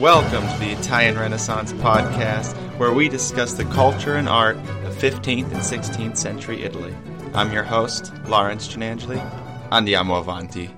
Welcome to the Italian Renaissance podcast, where we discuss the culture and art of 15th and 16th century Italy. I'm your host, Lawrence Cianangeli. Andiamo avanti.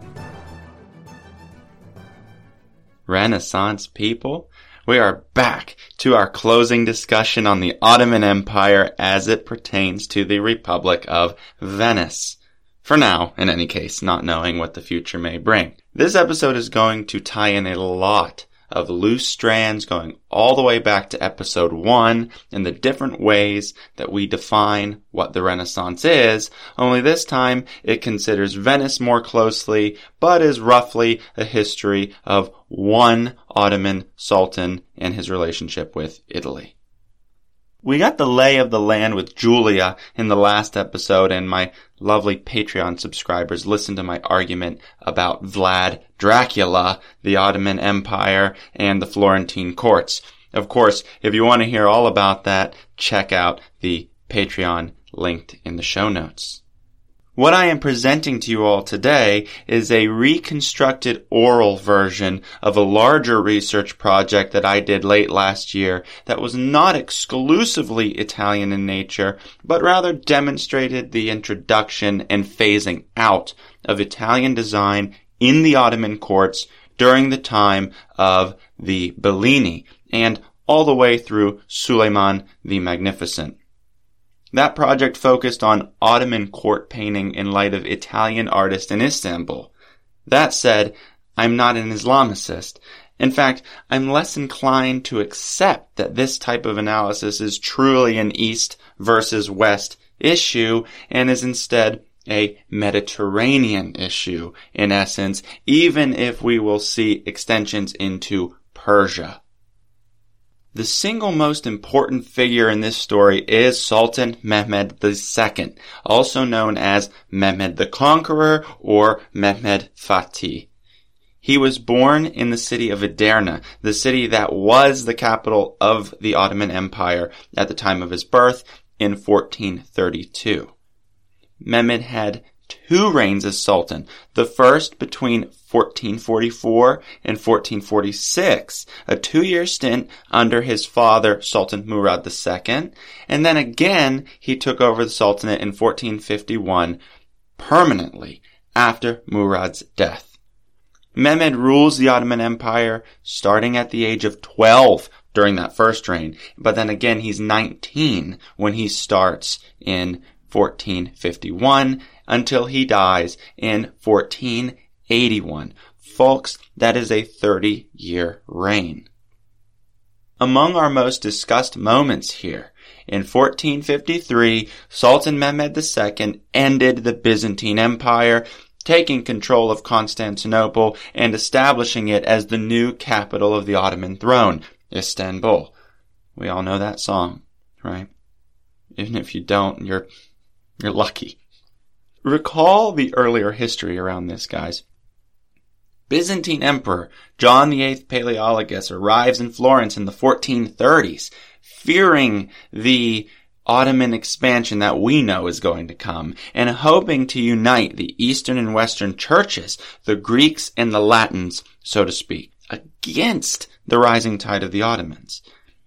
Renaissance people, we are back to our closing discussion on the Ottoman Empire as it pertains to the Republic of Venice. For now, in any case, not knowing what the future may bring. This episode is going to tie in a lot of loose strands going all the way back to episode 1 and the different ways that we define what the Renaissance is, only this time it considers Venice more closely, but is roughly a history of one Ottoman Sultan and his relationship with Italy. We got the lay of the land with Julia in the last episode, and my lovely Patreon subscribers listened to my argument about Vlad Dracula, the Ottoman Empire, and the Florentine courts. Of course, if you want to hear all about that, check out the Patreon linked in the show notes. What I am presenting to you all today is a reconstructed oral version of a larger research project that I did late last year that was not exclusively Italian in nature, but rather demonstrated the introduction and phasing out of Italian design in the Ottoman courts during the time of the Bellini and all the way through Suleiman the Magnificent. That project focused on Ottoman court painting in light of Italian artists in Istanbul. That said, I'm not an Islamicist. In fact, I'm less inclined to accept that this type of analysis is truly an East versus West issue and is instead a Mediterranean issue, in essence, even if we will see extensions into Persia. The single most important figure in this story is Sultan Mehmed II, also known as Mehmed the Conqueror or Mehmed Fatih. He was born in the city of Edirne, the city that was the capital of the Ottoman Empire at the time of his birth in 1432. Mehmed had two reigns as sultan, the first between 1444 and 1446, a 2-year stint under his father, Sultan Murad II, and then again he took over the sultanate in 1451 permanently after Murad's death. Mehmed rules the Ottoman Empire starting at the age of 12 during that first reign, but then again he's 19 when he starts in 1451 until he dies in 1481. Folks, that is a 30-year reign. Among our most discussed moments here, in 1453, Sultan Mehmed II ended the Byzantine Empire, taking control of Constantinople and establishing it as the new capital of the Ottoman throne, Istanbul. We all know that song, right? Even if you don't, you're lucky. Recall the earlier history around this, guys. Byzantine Emperor John VIII Paleologus arrives in Florence in the 1430s, fearing the Ottoman expansion that we know is going to come, and hoping to unite the Eastern and Western churches, the Greeks and the Latins, so to speak, against the rising tide of the Ottomans.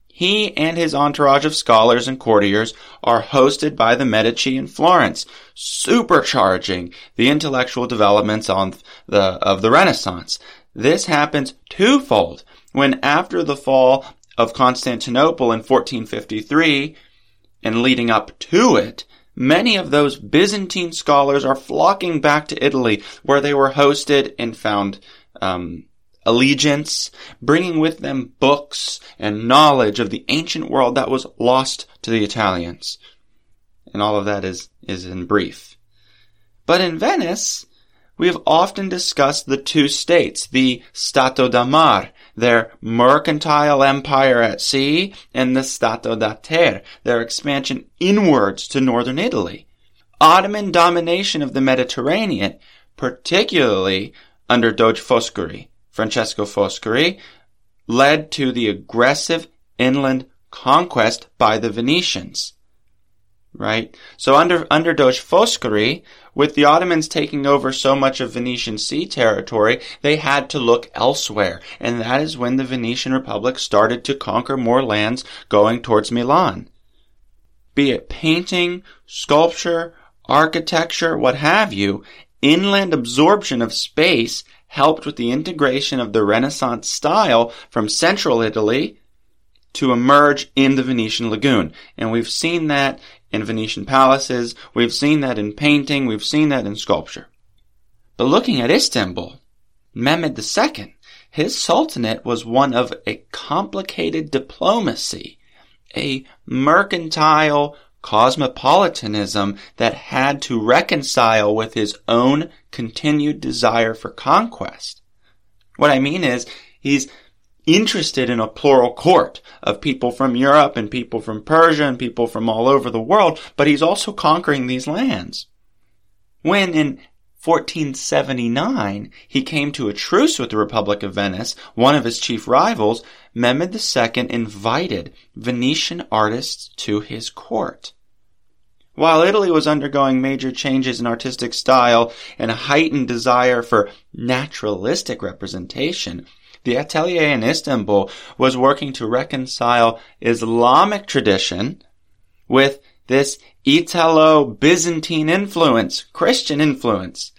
He and his entourage of scholars and courtiers are hosted by the Medici in Florence, supercharging the intellectual developments of the Renaissance. This happens twofold, when after the fall of Constantinople in 1453, and leading up to it, many of those Byzantine scholars are flocking back to Italy, where they were hosted and found allegiance, bringing with them books and knowledge of the ancient world that was lost to the Italians. And all of that is in brief. But in Venice, we have often discussed the two states, the Stato da Mar, their mercantile empire at sea, and the Stato da Terra, their expansion inwards to northern Italy. Ottoman domination of the Mediterranean, particularly under Francesco Foscari, led to the aggressive inland conquest by the Venetians. right? So under Doge Foscari, with the Ottomans taking over so much of Venetian sea territory, they had to look elsewhere. And that is when the Venetian Republic started to conquer more lands going towards Milan. Be it painting, sculpture, architecture, what have you, inland absorption of space helped with the integration of the Renaissance style from central Italy to emerge in the Venetian lagoon. And we've seen that in Venetian palaces, we've seen that in painting, we've seen that in sculpture. But looking at Istanbul, Mehmed II, his sultanate was one of a complicated diplomacy, a mercantile cosmopolitanism that had to reconcile with his own continued desire for conquest. What I mean is, he's interested in a plural court of people from Europe and people from Persia and people from all over the world, but he's also conquering these lands. When in 1479 he came to a truce with the Republic of Venice, one of his chief rivals, Mehmed II invited Venetian artists to his court. While Italy was undergoing major changes in artistic style and a heightened desire for naturalistic representation, the atelier in Istanbul was working to reconcile Islamic tradition with this Italo-Byzantine influence, Christian influence,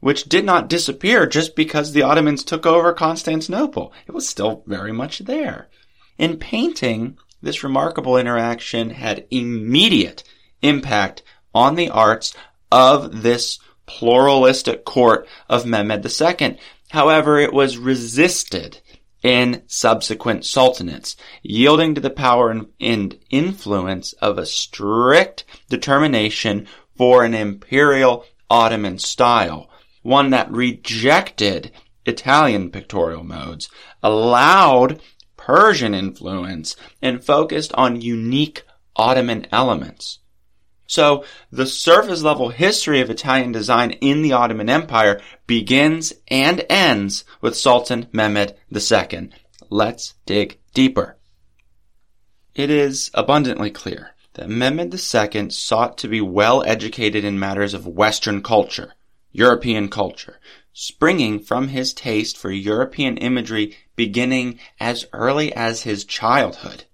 which did not disappear just because the Ottomans took over Constantinople. It was still very much there. In painting, this remarkable interaction had immediate impact on the arts of this pluralistic court of Mehmed II. However, it was resisted in subsequent sultanates, yielding to the power and influence of a strict determination for an imperial Ottoman style, one that rejected Italian pictorial modes, allowed Persian influence, and focused on unique Ottoman elements. So, the surface-level history of Italian design in the Ottoman Empire begins and ends with Sultan Mehmed II. Let's dig deeper. It is abundantly clear that Mehmed II sought to be well-educated in matters of Western culture, European culture, springing from his taste for European imagery beginning as early as his childhood.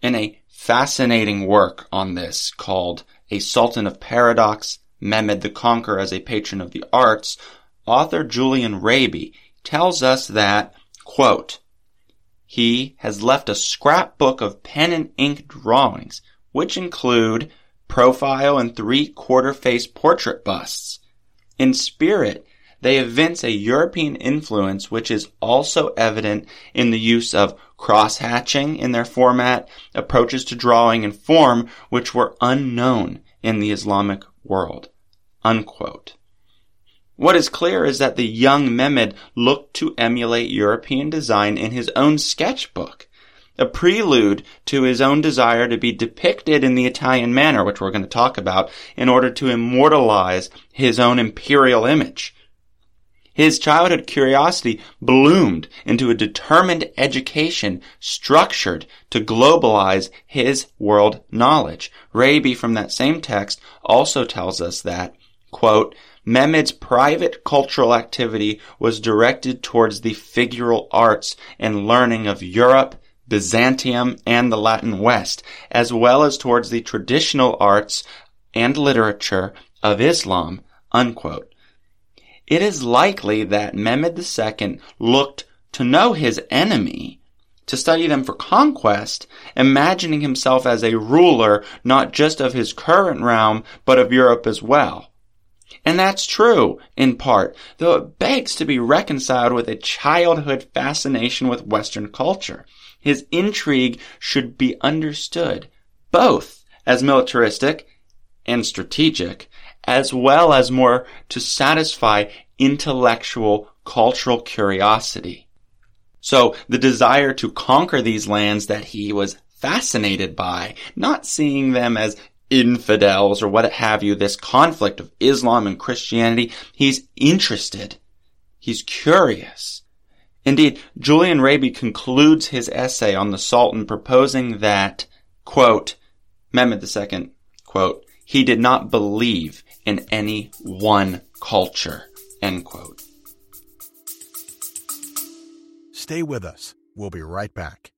In a fascinating work on this called A Sultan of Paradox, Mehmed the Conqueror as a Patron of the Arts, author Julian Raby tells us that, quote, he has left a scrapbook of pen and ink drawings, which include profile and three-quarter face portrait busts. In spirit, they evince a European influence which is also evident in the use of cross-hatching in their format, approaches to drawing and form which were unknown in the Islamic world. Unquote. What is clear is that the young Mehmed looked to emulate European design in his own sketchbook, a prelude to his own desire to be depicted in the Italian manner, which we're going to talk about, in order to immortalize his own imperial image. His childhood curiosity bloomed into a determined education structured to globalize his world knowledge. Raby, from that same text, also tells us that, quote, Mehmed's private cultural activity was directed towards the figural arts and learning of Europe, Byzantium, and the Latin West, as well as towards the traditional arts and literature of Islam, unquote. It is likely that Mehmed II looked to know his enemy, to study them for conquest, imagining himself as a ruler not just of his current realm, but of Europe as well. And that's true, in part, though it begs to be reconciled with a childhood fascination with Western culture. His intrigue should be understood, both as militaristic and strategic, as well as more to satisfy intellectual, cultural curiosity. So the desire to conquer these lands that he was fascinated by, not seeing them as infidels or what have you, this conflict of Islam and Christianity, he's interested. He's curious. Indeed, Julian Raby concludes his essay on the Sultan proposing that, quote, Mehmed II quote, he did not believe in any one culture, end quote. Stay with us. We'll be right back.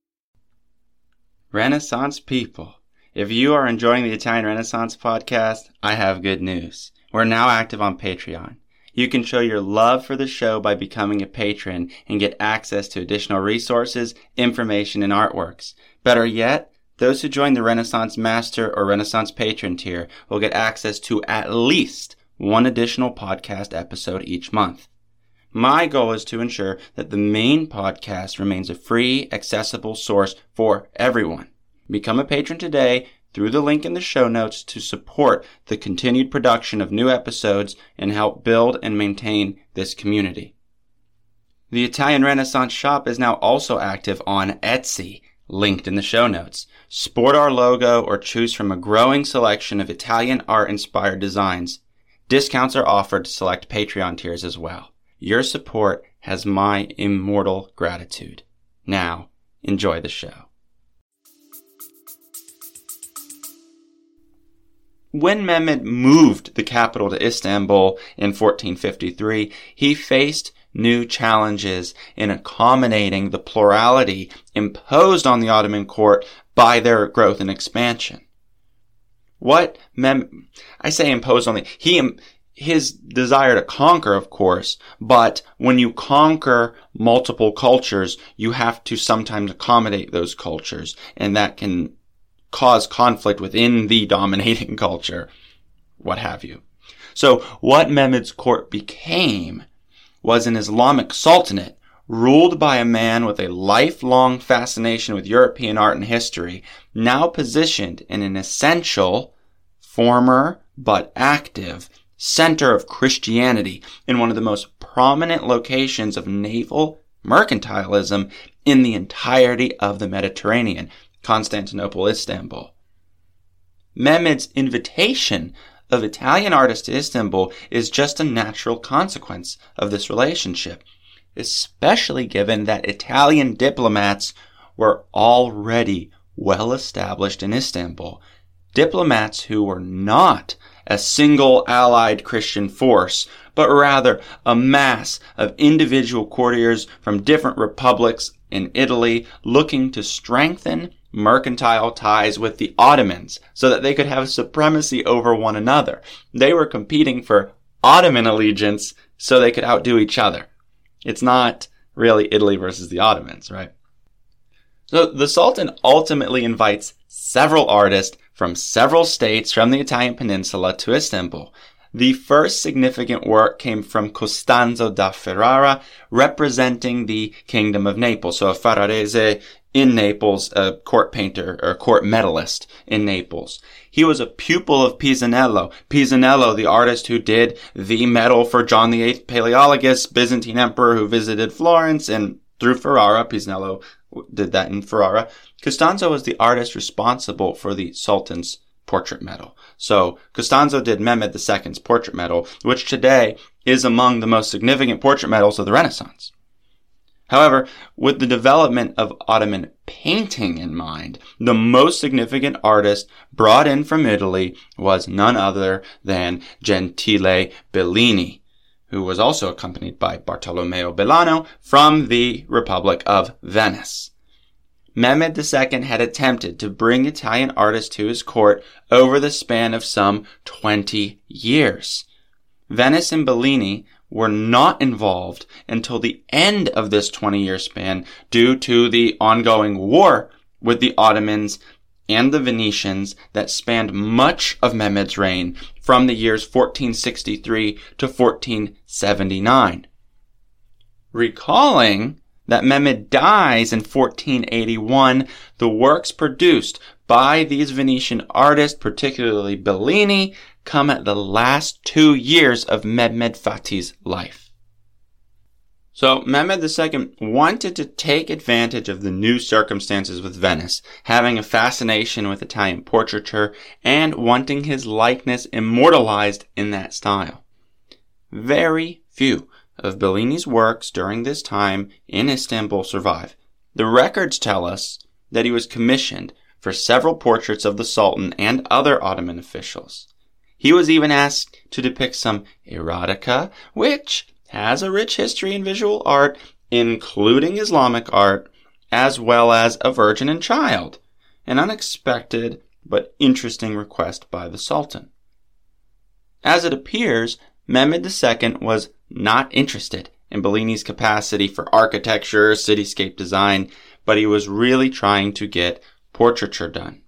Renaissance people, if you are enjoying the Italian Renaissance podcast, I have good news. We're now active on Patreon. You can show your love for the show by becoming a patron and get access to additional resources, information, and artworks. Better yet, those who join the Renaissance Master or Renaissance Patron tier will get access to at least one additional podcast episode each month. My goal is to ensure that the main podcast remains a free, accessible source for everyone. Become a patron today through the link in the show notes to support the continued production of new episodes and help build and maintain this community. The Italian Renaissance shop is now also active on Etsy, linked in the show notes. Sport our logo or choose from a growing selection of Italian art-inspired designs. Discounts are offered to select Patreon tiers as well. Your support has my immortal gratitude. Now, enjoy the show. When Mehmed moved the capital to Istanbul in 1453, he faced new challenges in accommodating the plurality imposed on the Ottoman court by their growth and expansion. What Mehmed, I say imposed on the, his desire to conquer, of course, but when you conquer multiple cultures, you have to sometimes accommodate those cultures, and that can cause conflict within the dominating culture, what have you. So what Mehmed's court became was an Islamic sultanate ruled by a man with a lifelong fascination with European art and history, now positioned in an essential, former but active, center of Christianity in one of the most prominent locations of naval mercantilism in the entirety of the Mediterranean, Constantinople, Istanbul. Mehmed's invitation of Italian artists to Istanbul is just a natural consequence of this relationship, especially given that Italian diplomats were already well established in Istanbul, diplomats who were not a single allied Christian force, but rather a mass of individual courtiers from different republics in Italy looking to strengthen mercantile ties with the Ottomans so that they could have supremacy over one another. They were competing for Ottoman allegiance so they could outdo each other. It's not really Italy versus the Ottomans, right? So the Sultan ultimately invites several artists from several states from the Italian peninsula to Istanbul. The first significant work came from Costanzo da Ferrara, representing the Kingdom of Naples. So a Ferrarese in Naples, a court painter or court medalist in Naples. He was a pupil of Pisanello. Pisanello, the artist who did the medal for John VIII Paleologus, Byzantine emperor who visited Florence, and through Ferrara, Pisanello did that in Ferrara. Costanzo was the artist responsible for the Sultan's portrait medal. So Costanzo did Mehmed II's portrait medal, which today is among the most significant portrait medals of the Renaissance. However, with the development of Ottoman painting in mind, the most significant artist brought in from Italy was none other than Gentile Bellini, who was also accompanied by Bartolomeo Bellano from the Republic of Venice. Mehmed II had attempted to bring Italian artists to his court over the span of some 20 years. Venice and Bellini were not involved until the end of this 20-year span due to the ongoing war with the Ottomans and the Venetians that spanned much of Mehmed's reign from the years 1463 to 1479. Recalling that Mehmed dies in 1481, the works produced by these Venetian artists, particularly Bellini, come at the last 2 years of Mehmed Fatih's life. So Mehmed II wanted to take advantage of the new circumstances with Venice, having a fascination with Italian portraiture and wanting his likeness immortalized in that style. Very few of Bellini's works during this time in Istanbul survive. The records tell us that he was commissioned for several portraits of the Sultan and other Ottoman officials. He was even asked to depict some erotica, which has a rich history in visual art, including Islamic art, as well as a virgin and child, an unexpected but interesting request by the Sultan. As it appears, Mehmed II was not interested in Bellini's capacity for architecture, cityscape design, but he was really trying to get portraiture done.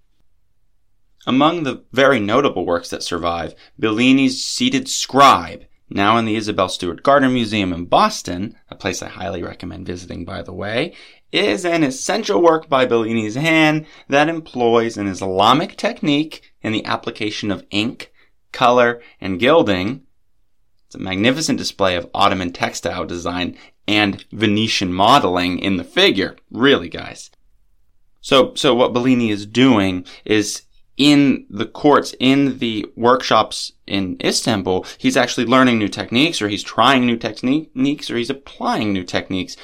Among the very notable works that survive, Bellini's Seated Scribe, now in the Isabella Stewart Gardner Museum in Boston, a place I highly recommend visiting, by the way, is an essential work by Bellini's hand that employs an Islamic technique in the application of ink, color, and gilding. It's a magnificent display of Ottoman textile design and Venetian modeling in the figure. Really, guys. So what Bellini is doing is, in the courts, in the workshops in Istanbul, he's actually learning new techniques, or he's trying new techniques, or he's applying new techniques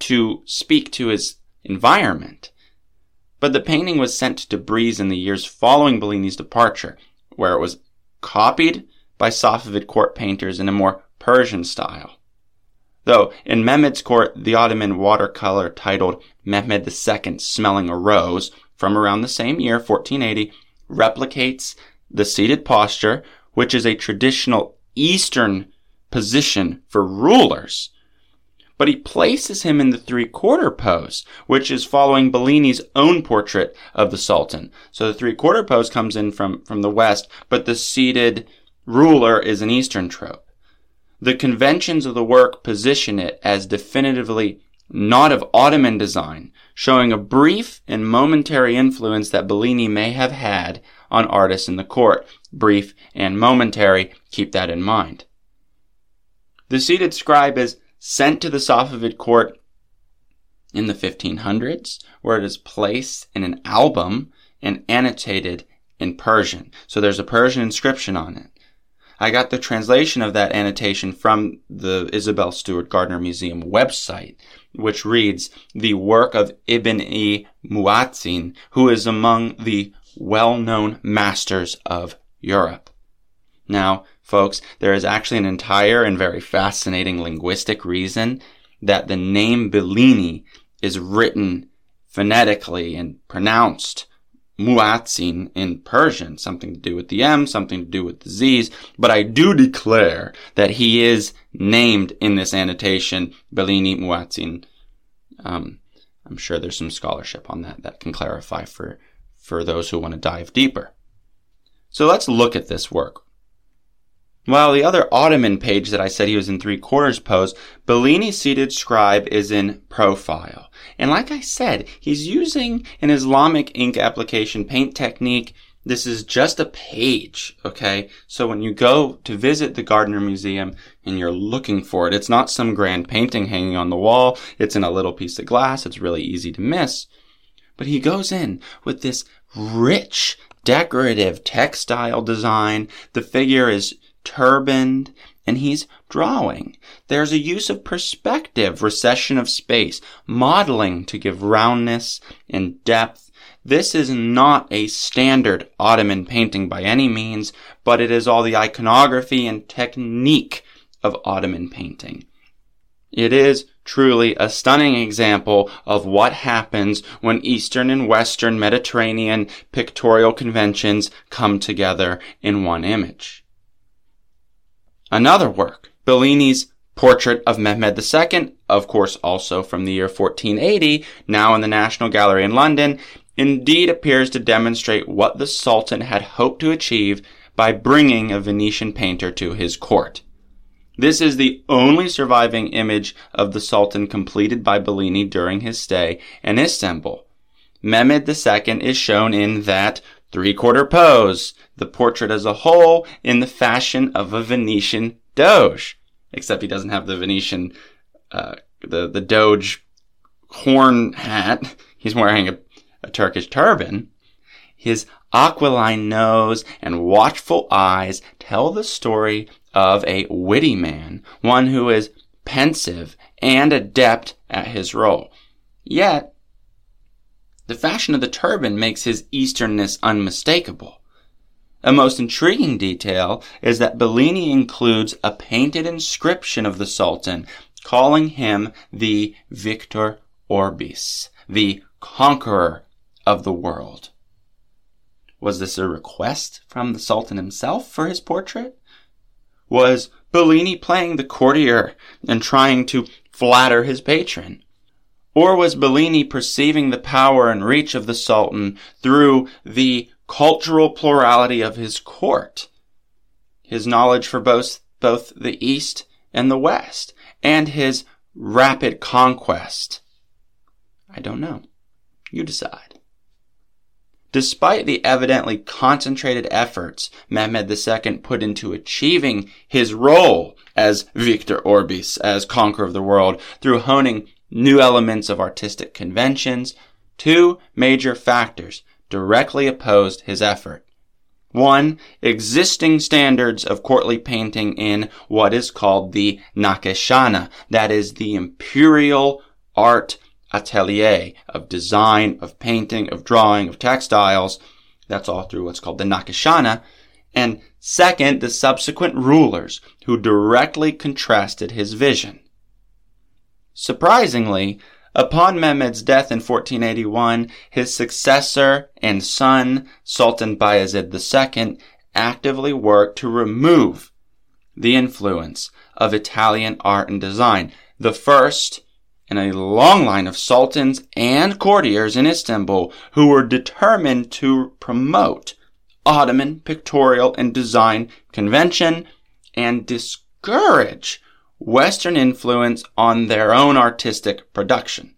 to speak to his environment. But the painting was sent to Tabriz in the years following Bellini's departure, where it was copied by Safavid court painters in a more Persian style. Though, in Mehmed's court, the Ottoman watercolor titled Mehmed II Smelling a Rose, from around the same year, 1480, replicates the seated posture, which is a traditional Eastern position for rulers. But he places him in the three-quarter pose, which is following Bellini's own portrait of the Sultan. So the three-quarter pose comes in from the West, but the seated ruler is an Eastern trope. The conventions of the work position it as definitively not of Ottoman design, showing a brief and momentary influence that Bellini may have had on artists in the court. Brief and momentary, keep that in mind. The Seated Scribe is sent to the Safavid court in the 1500s, where it is placed in an album and annotated in Persian. So there's a Persian inscription on it. I got the translation of that annotation from the Isabella Stewart Gardner Museum website, which reads, "The work of Ibn-i Mu'atzin, who is among the well-known masters of Europe." Now, folks, there is actually an entire and very fascinating linguistic reason that the name Bellini is written phonetically and pronounced Muatzin in Persian, something to do with the M, something to do with the Z's, but I do declare that he is named in this annotation, Bellini Muatzin. I'm sure there's some scholarship on that can clarify for those who want to dive deeper. So let's look at this work. While the other Ottoman page that I said he was in three-quarters pose, Bellini's Seated Scribe is in profile. And like I said, he's using an Islamic ink application paint technique. This is just a page, okay? So when you go to visit the Gardner Museum and you're looking for it, it's not some grand painting hanging on the wall. It's in a little piece of glass. It's really easy to miss. But he goes in with this rich, decorative textile design. The figure is turbaned, and he's drawing. There's a use of perspective, recession of space, modeling to give roundness and depth. This is not a standard Ottoman painting by any means, but it is all the iconography and technique of Ottoman painting. It is truly a stunning example of what happens when Eastern and Western Mediterranean pictorial conventions come together in one image. Another work, Bellini's Portrait of Mehmed II, of course also from the year 1480, now in the National Gallery in London, indeed appears to demonstrate what the Sultan had hoped to achieve by bringing a Venetian painter to his court. This is the only surviving image of the Sultan completed by Bellini during his stay in Istanbul. Mehmed II is shown in that three-quarter pose, the portrait as a whole in the fashion of a Venetian doge. Except he doesn't have the Venetian, the doge horn hat. He's wearing a Turkish turban. His aquiline nose and watchful eyes tell the story of a witty man, one who is pensive and adept at his role. Yet, The fashion of the turban makes his Easternness unmistakable. A most intriguing detail is that Bellini includes a painted inscription of the Sultan, calling him the Victor Orbis, the Conqueror of the World. Was this a request from the Sultan himself for his portrait? Was Bellini playing the courtier and trying to flatter his patron? Or was Bellini perceiving the power and reach of the Sultan through the cultural plurality of his court, his knowledge for both the East and the West, and his rapid conquest? I don't know. You decide. Despite the evidently concentrated efforts Mehmed II put into achieving his role as Victor Orbis, as conqueror of the world, through honing new elements of artistic conventions, two major factors directly opposed his effort. One, existing standards of courtly painting in what is called the Nakashana, that is the imperial art atelier of design, of painting, of drawing, of textiles. That's all through what's called the Nakashana. And second, the subsequent rulers who directly contrasted his vision. Surprisingly, upon Mehmed's death in 1481, his successor and son, Sultan Bayezid II, actively worked to remove the influence of Italian art and design, the first in a long line of sultans and courtiers in Istanbul who were determined to promote Ottoman pictorial and design convention and discourage Western influence on their own artistic production.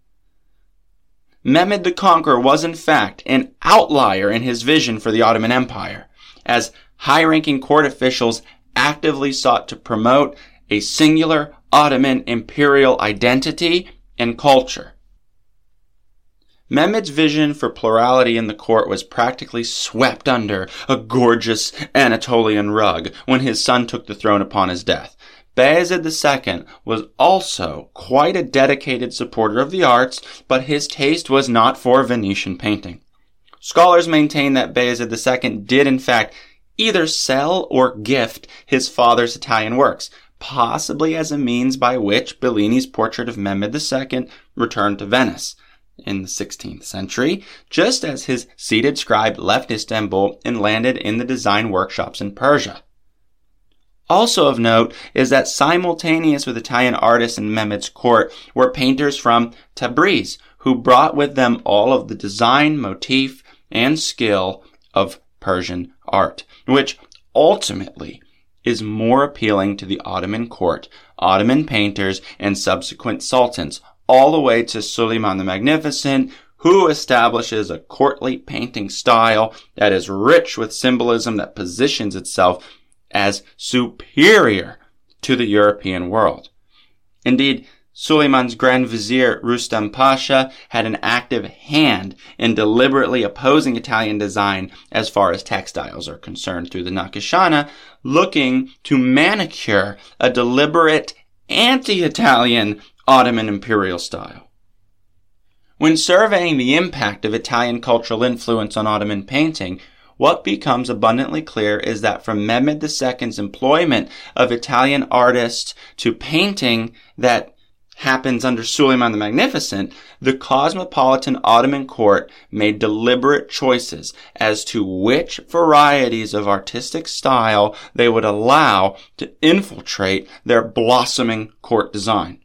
Mehmed the Conqueror was in fact an outlier in his vision for the Ottoman Empire, as high-ranking court officials actively sought to promote a singular Ottoman imperial identity and culture. Mehmed's vision for plurality in the court was practically swept under a gorgeous Anatolian rug when his son took the throne upon his death. Bayezid II was also quite a dedicated supporter of the arts, but his taste was not for Venetian painting. Scholars maintain that Bayezid II did in fact either sell or gift his father's Italian works, possibly as a means by which Bellini's portrait of Mehmed II returned to Venice in the 16th century, just as his seated scribe left Istanbul and landed in the design workshops in Persia. Also of note is that simultaneous with Italian artists in Mehmed's court were painters from Tabriz, who brought with them all of the design, motif, and skill of Persian art, which ultimately is more appealing to the Ottoman court, Ottoman painters, and subsequent sultans, all the way to Suleiman the Magnificent, who establishes a courtly painting style that is rich with symbolism that positions itself as superior to the European world. Indeed, Suleiman's Grand Vizier Rustam Pasha had an active hand in deliberately opposing Italian design as far as textiles are concerned through the Nakashana, looking to manicure a deliberate anti-Italian Ottoman imperial style. When surveying the impact of Italian cultural influence on Ottoman painting, what becomes abundantly clear is that from Mehmed II's employment of Italian artists to painting that happens under Suleiman the Magnificent, the cosmopolitan Ottoman court made deliberate choices as to which varieties of artistic style they would allow to infiltrate their blossoming court design.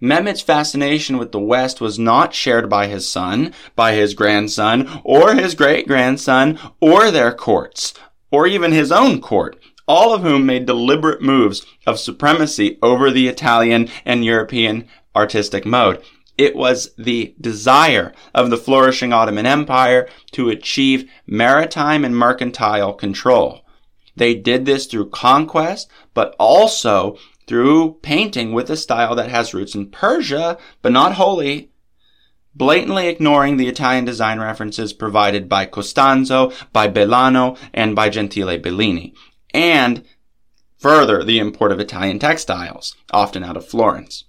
Mehmed's fascination with the West was not shared by his son, by his grandson, or his great-grandson, or their courts, or even his own court, all of whom made deliberate moves of supremacy over the Italian and European artistic mode. It was the desire of the flourishing Ottoman Empire to achieve maritime and mercantile control. They did this through conquest, but also through painting with a style that has roots in Persia, but not wholly, blatantly ignoring the Italian design references provided by Costanzo, by Bellano, and by Gentile Bellini, and further the import of Italian textiles, often out of Florence.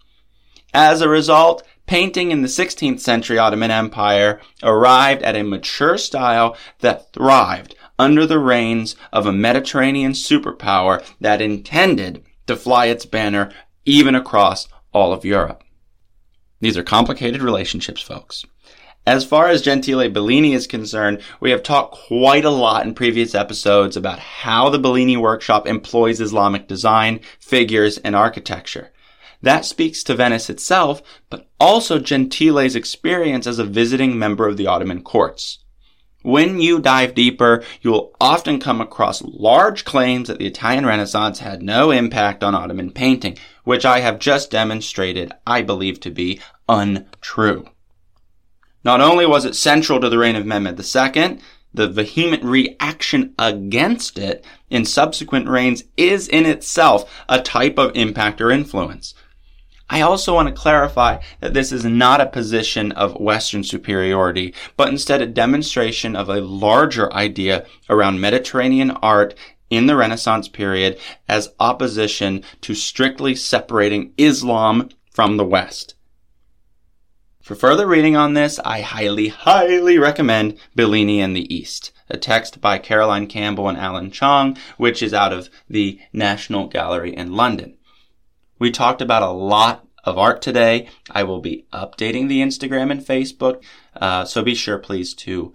As a result, painting in the 16th century Ottoman Empire arrived at a mature style that thrived under the reins of a Mediterranean superpower that intended to fly its banner even across all of Europe. These are complicated relationships, folks. As far as Gentile Bellini is concerned, we have talked quite a lot in previous episodes about how the Bellini workshop employs Islamic design, figures, and architecture. That speaks to Venice itself, but also Gentile's experience as a visiting member of the Ottoman courts. When you dive deeper, you'll often come across large claims that the Italian Renaissance had no impact on Ottoman painting, which I have just demonstrated I believe to be untrue. Not only was it central to the reign of Mehmed II, the vehement reaction against it in subsequent reigns is in itself a type of impact or influence. I also want to clarify that this is not a position of Western superiority, but instead a demonstration of a larger idea around Mediterranean art in the Renaissance period as opposition to strictly separating Islam from the West. For further reading on this, I highly, highly recommend Bellini and the East, a text by Caroline Campbell and Alan Chong, which is out of the National Gallery in London. We talked about a lot of art today. I will be updating the Instagram and Facebook, so be sure please to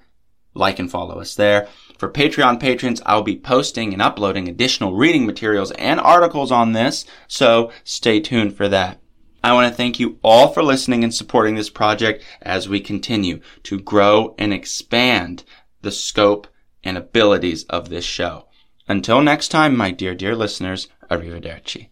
like and follow us there. For Patreon patrons, I'll be posting and uploading additional reading materials and articles on this, so stay tuned for that. I want to thank you all for listening and supporting this project as we continue to grow and expand the scope and abilities of this show. Until next time, my dear, dear listeners, arrivederci.